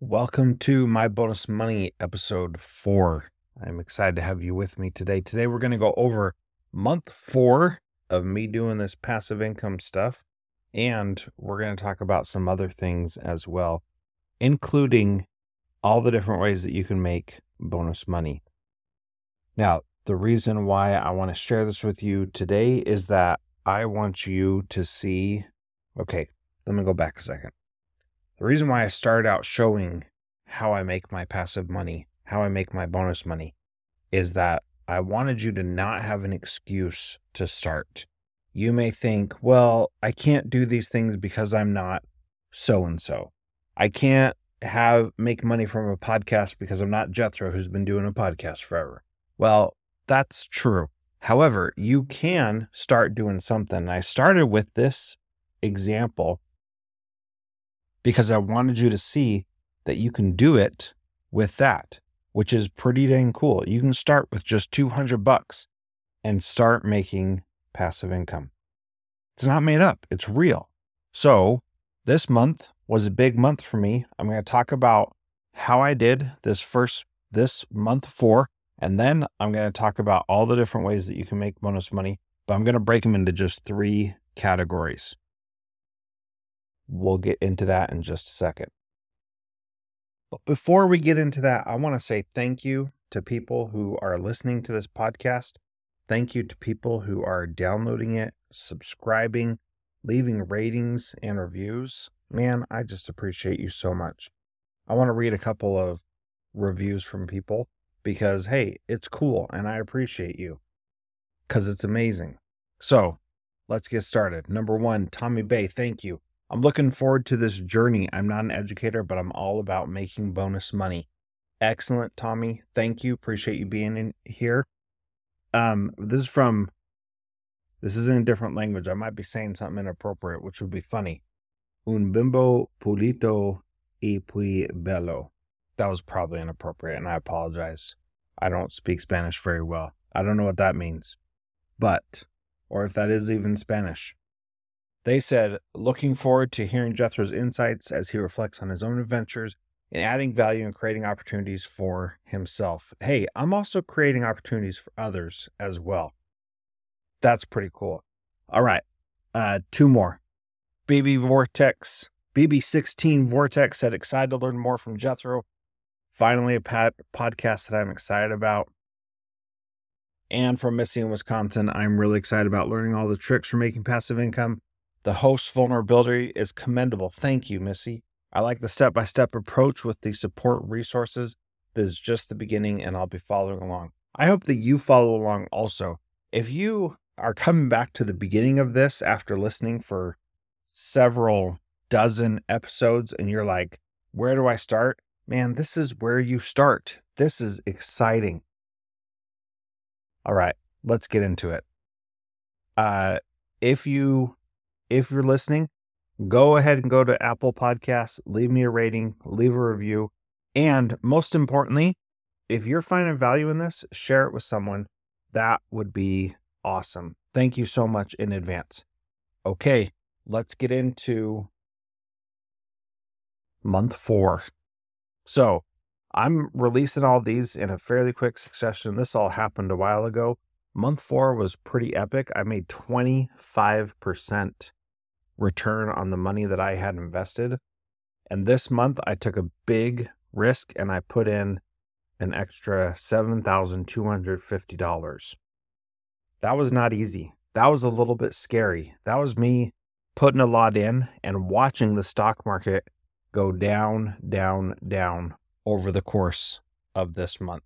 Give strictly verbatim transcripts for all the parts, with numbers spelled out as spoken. Welcome to My Bonus Money, episode four. I'm excited to have you with me today. Today we're going to go over month four of me doing this passive income stuff, and we're going to talk about some other things as well, including all the different ways that you can make bonus money. Now, the reason why I want to share this with you today is that I want you to see... Okay, let me go back a second. The reason why I started out showing how I make my passive money, how I make my bonus money, is that I wanted you to not have an excuse to start. You may think, well, I can't do these things because I'm not so-and-so. I can't have make money from a podcast because I'm not Jethro, who's been doing a podcast forever. Well, that's true. However, you can start doing something. I started with this example because I wanted you to see that you can do it with that, which is pretty dang cool. You can start with just two hundred bucks and start making passive income. It's not made up. It's real. So this month was a big month for me. I'm going to talk about how I did this first, this month four, and then I'm going to talk about all the different ways that you can make bonus money, but I'm going to break them into just three categories. We'll get into that in just a second. But before we get into that, I want to say thank you to people who are listening to this podcast. Thank you to people who are downloading it, subscribing, leaving ratings and reviews. Man, I just appreciate you so much. I want to read a couple of reviews from people because, hey, it's cool and I appreciate you because it's amazing. So let's get started. Number one, Tommy Bay, thank you. I'm looking forward to this journey. I'm not an educator, but I'm all about making bonus money. Excellent, Tommy. Thank you. Appreciate you being in here. Um, this is from, this is in a different language. I might be saying something inappropriate, which would be funny. Un bimbo pulito y pui bello. That was probably inappropriate, and I apologize. I don't speak Spanish very well. I don't know what that means, but, or if that is even Spanish. They said, looking forward to hearing Jethro's insights as he reflects on his own adventures and adding value and creating opportunities for himself. Hey, I'm also creating opportunities for others as well. That's pretty cool. All right. Uh, two more. B B Vortex, B B sixteen Vortex said, excited to learn more from Jethro. Finally, a pat- podcast that I'm excited about. And from Missy in Wisconsin, I'm really excited about learning all the tricks for making passive income. The host's vulnerability is commendable. Thank you, Missy. I like the step-by-step approach with the support resources. This is just the beginning, and I'll be following along. I hope that you follow along also. If you are coming back to the beginning of this after listening for several dozen episodes, and you're like, where do I start? Man, this is where you start. This is exciting. All right, let's get into it. Uh, if you... If you're listening, go ahead and go to Apple Podcasts, leave me a rating, leave a review, and most importantly, if you're finding value in this, share it with someone. That would be awesome. Thank you so much in advance. Okay, let's get into month four. So I'm releasing all these in a fairly quick succession. This all happened a while ago. Month four was pretty epic. I made twenty-five percent. Return on the money that I had invested. And this month I took a big risk and I put in an extra seven thousand two hundred fifty dollars. That was not easy. That was a little bit scary. That was me putting a lot in and watching the stock market go down, down, down over the course of this month.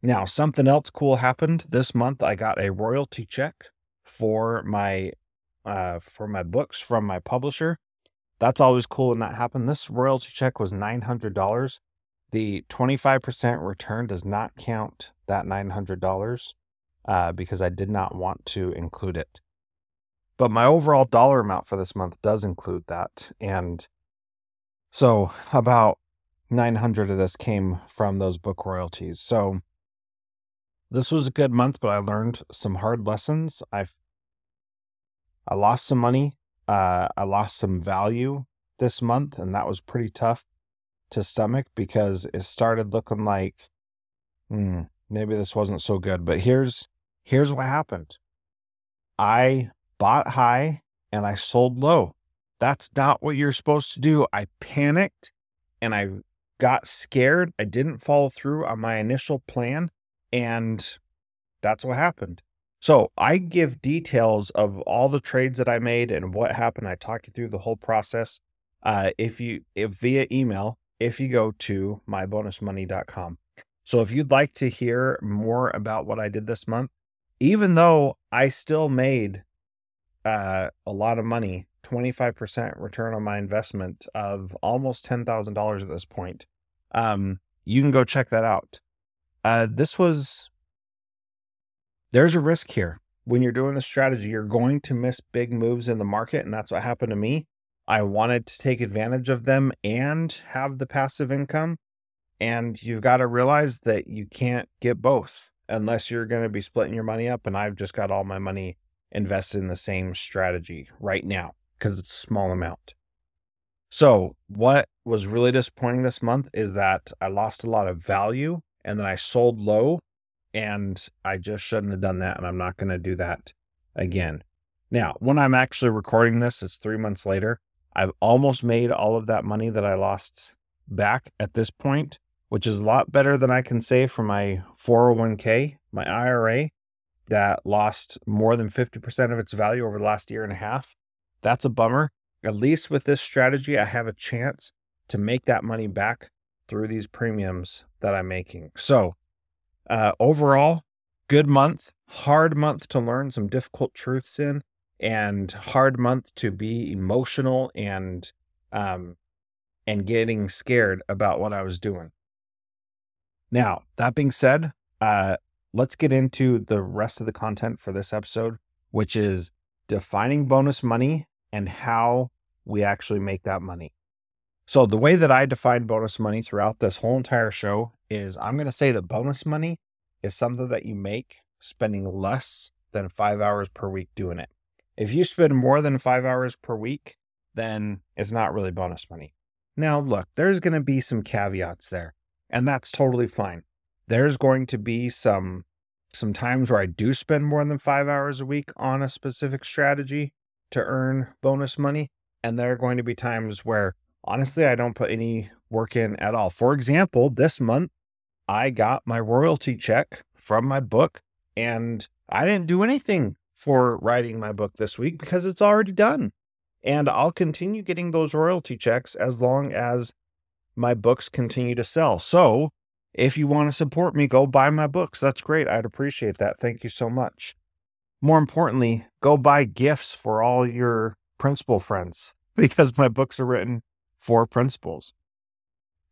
Now, something else cool happened. This month I got a royalty check for my Uh, for my books from my publisher. That's always cool when that happened. This royalty check was nine hundred dollars. The twenty-five percent return does not count that nine hundred dollars uh, because I did not want to include it. But my overall dollar amount for this month does include that. And so about nine hundred dollars of this came from those book royalties. So this was a good month, but I learned some hard lessons. I've I lost some money, uh, I lost some value this month, and that was pretty tough. to stomach because it started looking like, hmm, maybe this wasn't so good. But here's here's what happened. I bought high and I sold low. That's not what you're supposed to do. I panicked and I got scared. I didn't follow through on my initial plan, and that's what happened. So I give details of all the trades that I made and what happened. I talk you through the whole process uh, if you if via email, if you go to my bonus money dot com. So if you'd like to hear more about what I did this month, even though I still made uh, a lot of money, twenty-five percent return on my investment of almost ten thousand dollars at this point, um, you can go check that out. Uh, this was... There's a risk here. When you're doing a strategy, you're going to miss big moves in the market, and that's what happened to me. I wanted to take advantage of them and have the passive income, and you've got to realize that you can't get both unless you're going to be splitting your money up, and I've just got all my money invested in the same strategy right now because it's a small amount. So what was really disappointing this month is that I lost a lot of value, and then I sold low. And I just shouldn't have done that, and I'm not going to do that again. Now, when I'm actually recording this, it's three months later. I've almost made all of that money that I lost back at this point, which is a lot better than I can save for my four oh one k, my I R A, that lost more than fifty percent of its value over the last year and a half. That's a bummer. At least with this strategy, I have a chance to make that money back through these premiums that I'm making. So, Uh, overall, good month, hard month to learn some difficult truths in, and hard month to be emotional and um, and getting scared about what I was doing. Now, that being said, uh, let's get into the rest of the content for this episode, which is defining bonus money and how we actually make that money. So the way that I define bonus money throughout this whole entire show is I'm going to say that bonus money is something that you make spending less than five hours per week doing it. If you spend more than five hours per week, then it's not really bonus money. Now, look, there's going to be some caveats there, and that's totally fine. There's going to be some, some times where I do spend more than five hours a week on a specific strategy to earn bonus money, and there are going to be times where honestly, I don't put any work in at all. For example, this month, I got my royalty check from my book, and I didn't do anything for writing my book this week because it's already done. And I'll continue getting those royalty checks as long as my books continue to sell. So if you want to support me, go buy my books. That's great. I'd appreciate that. Thank you so much. More importantly, go buy gifts for all your principal friends because my books are written Four principles.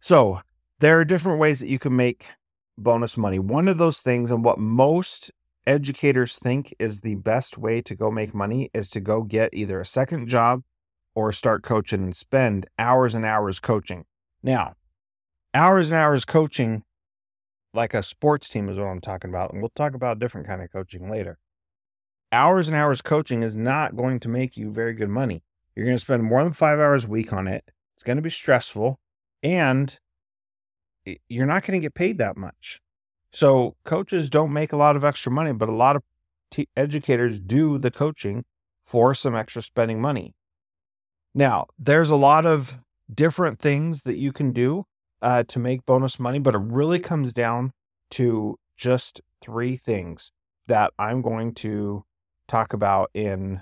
So there are different ways that you can make bonus money. One of those things, and what most educators think is the best way to go make money, is to go get either a second job or start coaching and spend hours and hours coaching. Now, hours and hours coaching, like a sports team is what I'm talking about, and we'll talk about a different kind of coaching later. Hours and hours coaching is not going to make you very good money. You're going to spend more than five hours a week on it. It's going to be stressful, and you're not going to get paid that much. So coaches don't make a lot of extra money, but a lot of t- educators do the coaching for some extra spending money. Now, there's a lot of different things that you can do uh, to make bonus money, but it really comes down to just three things that I'm going to talk about in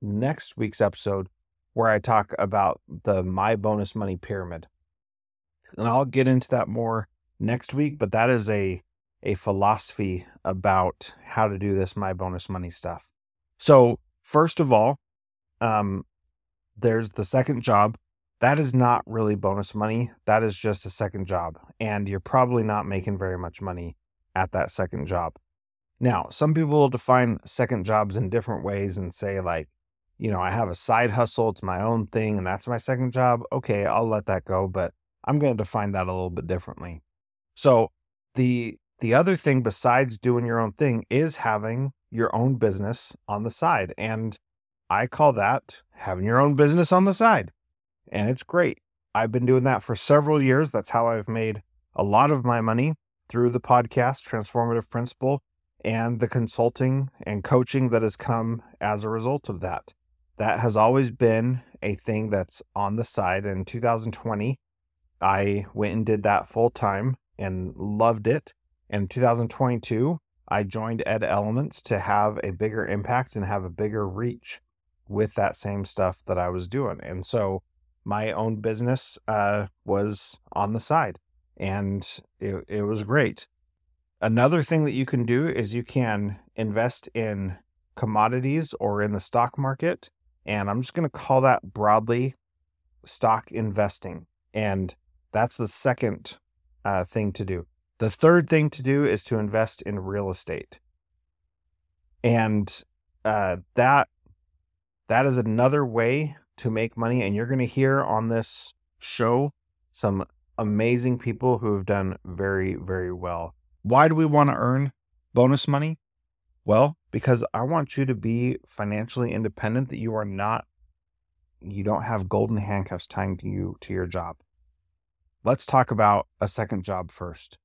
next week's episode, where I talk about the My Bonus Money Pyramid. And I'll get into that more next week, but that is a, a philosophy about how to do this My Bonus Money stuff. So first of all, um, there's the second job. That is not really bonus money. That is just a second job. And you're probably not making very much money at that second job. Now, some people will define second jobs in different ways and say like, you know, I have a side hustle, it's my own thing, and that's my second job. Okay, I'll let that go, but I'm going to define that a little bit differently. So the the other thing besides doing your own thing is having your own business on the side. And I call that having your own business on the side. And it's great. I've been doing that for several years. That's how I've made a lot of my money, through the podcast, Transformative Principle, and the consulting and coaching that has come as a result of that. That has always been a thing that's on the side. In two thousand twenty, I went and did that full time and loved it. In two thousand twenty-two, I joined Ed Elements to have a bigger impact and have a bigger reach with that same stuff that I was doing. And so my own business uh, was on the side, and it, it was great. Another thing that you can do is you can invest in commodities or in the stock market. And I'm just going to call that broadly stock investing. And that's the second uh, thing to do. The third thing to do is to invest in real estate. And uh, that that is another way to make money. And you're going to hear on this show some amazing people who have done very, very well. Why do we want to earn bonus money? Well, because I want you to be financially independent, that you are not, you don't have golden handcuffs tying to you, to your job. Let's talk about a second job first,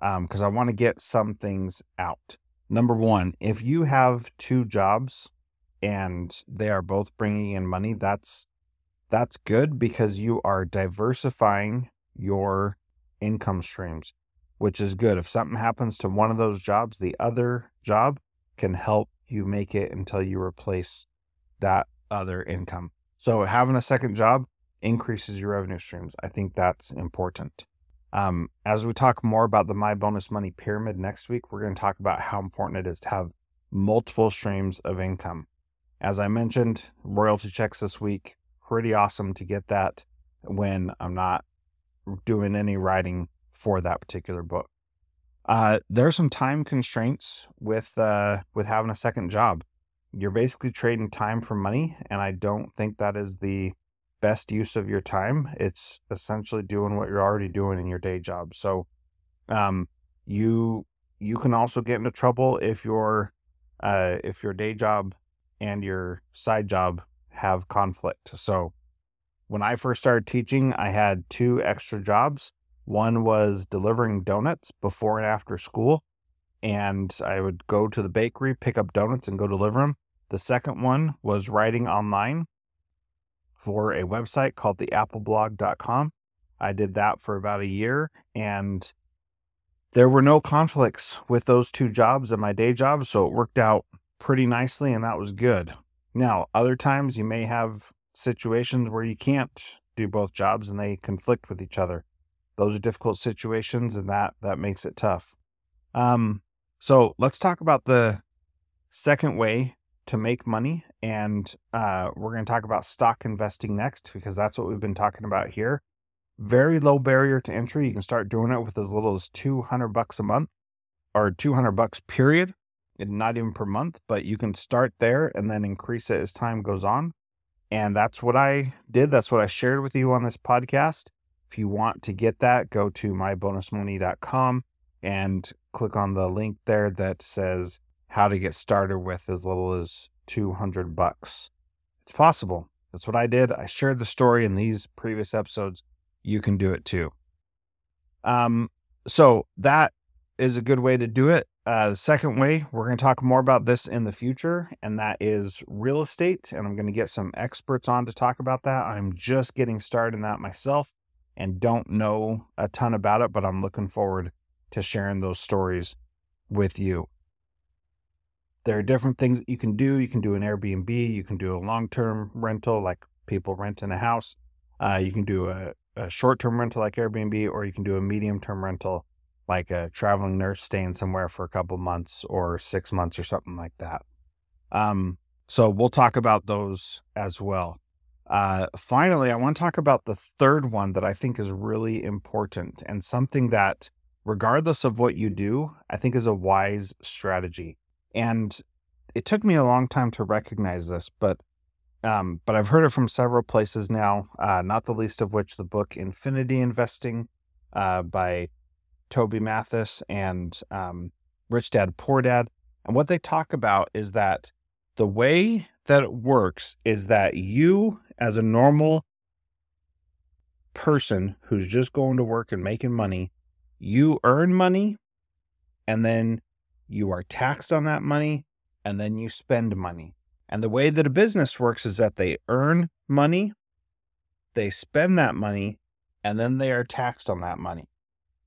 because um, I want to get some things out. Number one, if you have two jobs and they are both bringing in money, that's that's good, because you are diversifying your income streams, which is good. If something happens to one of those jobs, the other job can help you make it until you replace that other income. So having a second job increases your revenue streams. I think that's important. Um, as we talk more about the My Bonus Money Pyramid next week, we're going to talk about how important it is to have multiple streams of income. As I mentioned, royalty checks this week, pretty awesome to get that when I'm not doing any writing for that particular book. Uh, there are some time constraints with uh, with having a second job. You're basically trading time for money, and I don't think that is the best use of your time. It's essentially doing what you're already doing in your day job. So um, you you can also get into trouble if your uh, if your day job and your side job have conflict. So when I first started teaching, I had two extra jobs. One was delivering donuts before and after school, and I would go to the bakery, pick up donuts, and go deliver them. The second one was writing online for a website called the apple blog dot com. I did that for about a year, and there were no conflicts with those two jobs and my day job, so it worked out pretty nicely, and that was good. Now, other times you may have situations where you can't do both jobs and they conflict with each other. Those are difficult situations, and that, that makes it tough. Um, so let's talk about the second way to make money. And uh, we're going to talk about stock investing next, because that's what we've been talking about here. Very low barrier to entry. You can start doing it with as little as two hundred bucks a month, or two hundred bucks period, and not even per month, but you can start there and then increase it as time goes on. And that's what I did. That's what I shared with you on this podcast. If you want to get that, go to my bonus money dot com and click on the link there that says how to get started with as little as two hundred bucks. It's possible. That's what I did. I shared the story in these previous episodes. You can do it too. Um, so that is a good way to do it. Uh, the second way, we're going to talk more about this in the future, and that is real estate. And I'm going to get some experts on to talk about that. I'm just getting started in that myself and don't know a ton about it, but I'm looking forward to sharing those stories with you. There are different things that you can do. You can do an Airbnb. You can do a long-term rental, like people rent in a house. Uh, you can do a, a short-term rental like Airbnb, or you can do a medium-term rental like a traveling nurse staying somewhere for a couple months or six months or something like that. Um, so we'll talk about those as well. Uh, finally, I want to talk about the third one that I think is really important, and something that, regardless of what you do, I think is a wise strategy. And it took me a long time to recognize this, but um, but I've heard it from several places now, uh, not the least of which the book Infinity Investing uh, by Toby Mathis and um, Rich Dad Poor Dad. And what they talk about is that the way that it works is that you, as a normal person who's just going to work and making money, you earn money and then you are taxed on that money and then you spend money. And the way that a business works is that they earn money, they spend that money, and then they are taxed on that money.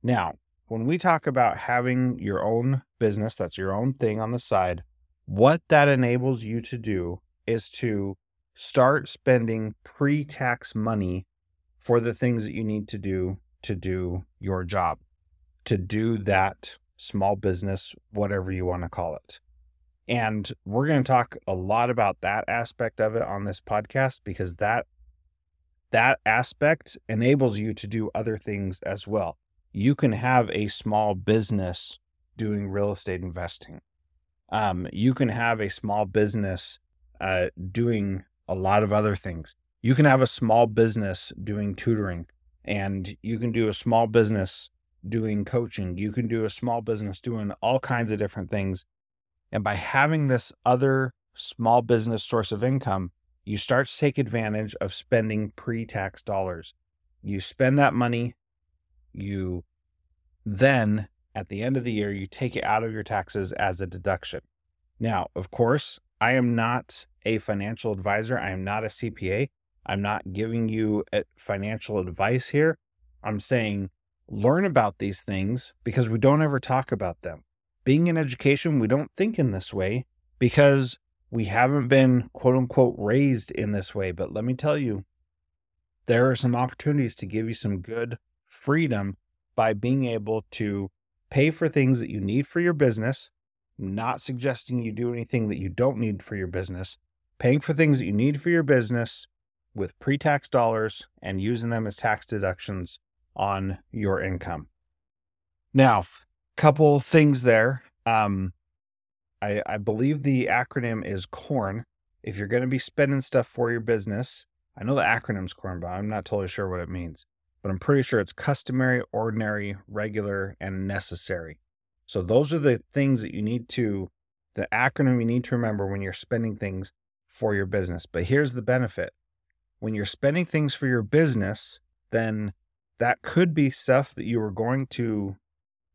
Now, when we talk about having your own business, that's your own thing on the side, what that enables you to do is to start spending pre-tax money for the things that you need to do to do your job, to do that small business, whatever you want to call it. And we're going to talk a lot about that aspect of it on this podcast, because that that aspect enables you to do other things as well. You can have a small business doing real estate investing. Um, you can have a small business uh, doing a lot of other things. You can have a small business doing tutoring, and you can do a small business doing coaching. You can do a small business doing all kinds of different things. And by having this other small business source of income, you start to take advantage of spending pre-tax dollars. You spend that money, you then, at the end of the year, you take it out of your taxes as a deduction. Now, of course, I am not a financial advisor. I am not a C P A. I'm not giving you financial advice here. I'm saying learn about these things, because we don't ever talk about them. Being in education, we don't think in this way because we haven't been, quote unquote, raised in this way. But let me tell you, there are some opportunities to give you some good freedom by being able to pay for things that you need for your business, not suggesting you do anything that you don't need for your business, paying for things that you need for your business with pre-tax dollars and using them as tax deductions on your income. Now, couple things there. Um, I, I believe the acronym is CORN. If you're going to be spending stuff for your business, I know the acronym's CORN, but I'm not totally sure what it means. But I'm pretty sure it's customary, ordinary, regular, and necessary. So those are the things that you need to, the acronym you need to remember when you're spending things for your business. But here's the benefit. When you're spending things for your business, then that could be stuff that you were going to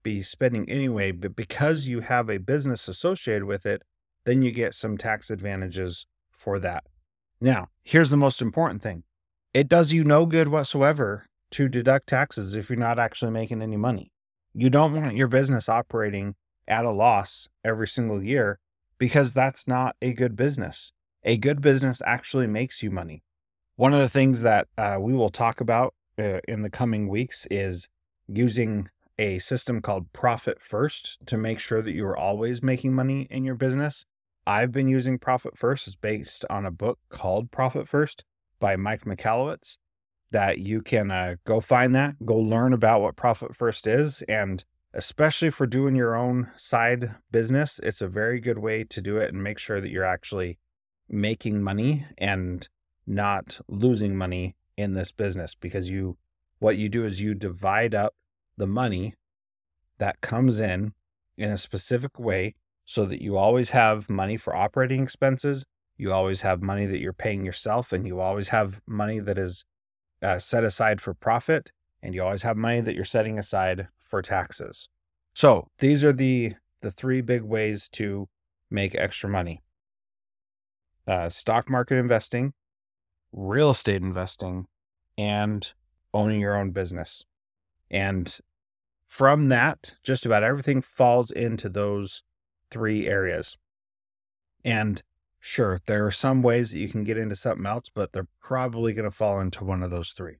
be spending anyway, but because you have a business associated with it, then you get some tax advantages for that. Now, here's the most important thing. It does you no good whatsoever to deduct taxes if you're not actually making any money. You don't want your business operating at a loss every single year, because that's not a good business. A good business actually makes you money. One of the things that uh, we will talk about uh, in the coming weeks is using a system called Profit First to make sure that you are always making money in your business. I've been using Profit First. It's based on a book called Profit First by Mike Michalowicz, that you can uh, go find that, go learn about what Profit First is. And especially for doing your own side business, it's a very good way to do it and make sure that you're actually making money and not losing money in this business, because you, what you do is you divide up the money that comes in in a specific way so that you always have money for operating expenses, you always have money that you're paying yourself, and you always have money that is uh, set aside for profit, and you always have money that you're setting aside for taxes. So these are the, the three big ways to make extra money. Uh, stock market investing, real estate investing, and owning your own business. And from that, just about everything falls into those three areas. And sure, there are some ways that you can get into something else, but they're probably going to fall into one of those three.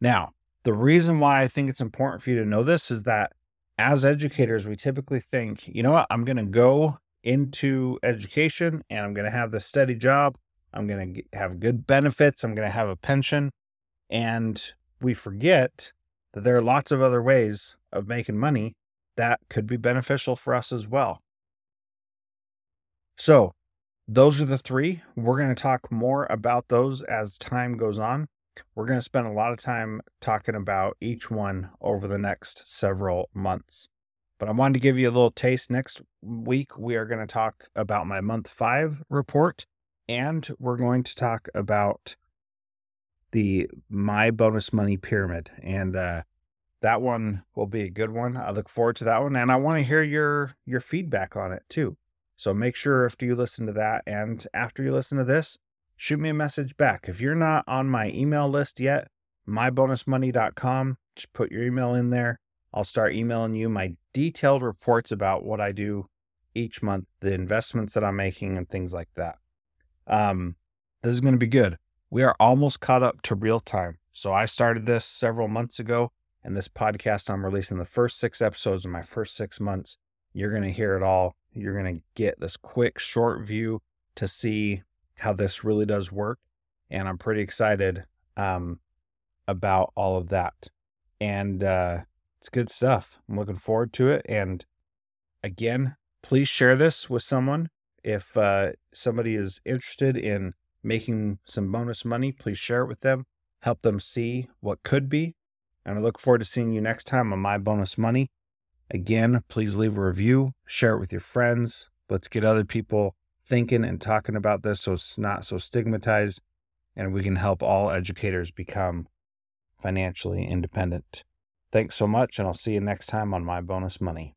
Now, the reason why I think it's important for you to know this is that as educators, we typically think, you know what, I'm going to go into education and I'm going to have this steady job. I'm going to have good benefits. I'm going to have a pension. And we forget that there are lots of other ways of making money that could be beneficial for us as well. So those are the three. We're going to talk more about those as time goes on. We're going to spend a lot of time talking about each one over the next several months. But I wanted to give you a little taste. Next week, we are going to talk about my month five report, and we're going to talk about the My Bonus Money Pyramid. And uh, that one will be a good one. I look forward to that one. And I want to hear your your feedback on it too. So make sure after you listen to that and after you listen to this, shoot me a message back. If you're not on my email list yet, my bonus money dot com, just put your email in there. I'll start emailing you my detailed reports about what I do each month, the investments that I'm making and things like that. Um, this is going to be good. We are almost caught up to real time. So I started this several months ago, and this podcast, I'm releasing the first six episodes in my first six months. You're going to hear it all. You're going to get this quick, short view to see how this really does work. And I'm pretty excited um, about all of that. And uh, it's good stuff. I'm looking forward to it. And again, please share this with someone. If uh, somebody is interested in making some bonus money, please share it with them. Help them see what could be. And I look forward to seeing you next time on My Bonus Money. Again, please leave a review. Share it with your friends. Let's get other people thinking and talking about this so it's not so stigmatized. And we can help all educators become financially independent. Thanks so much, and I'll see you next time on My Bonus Money.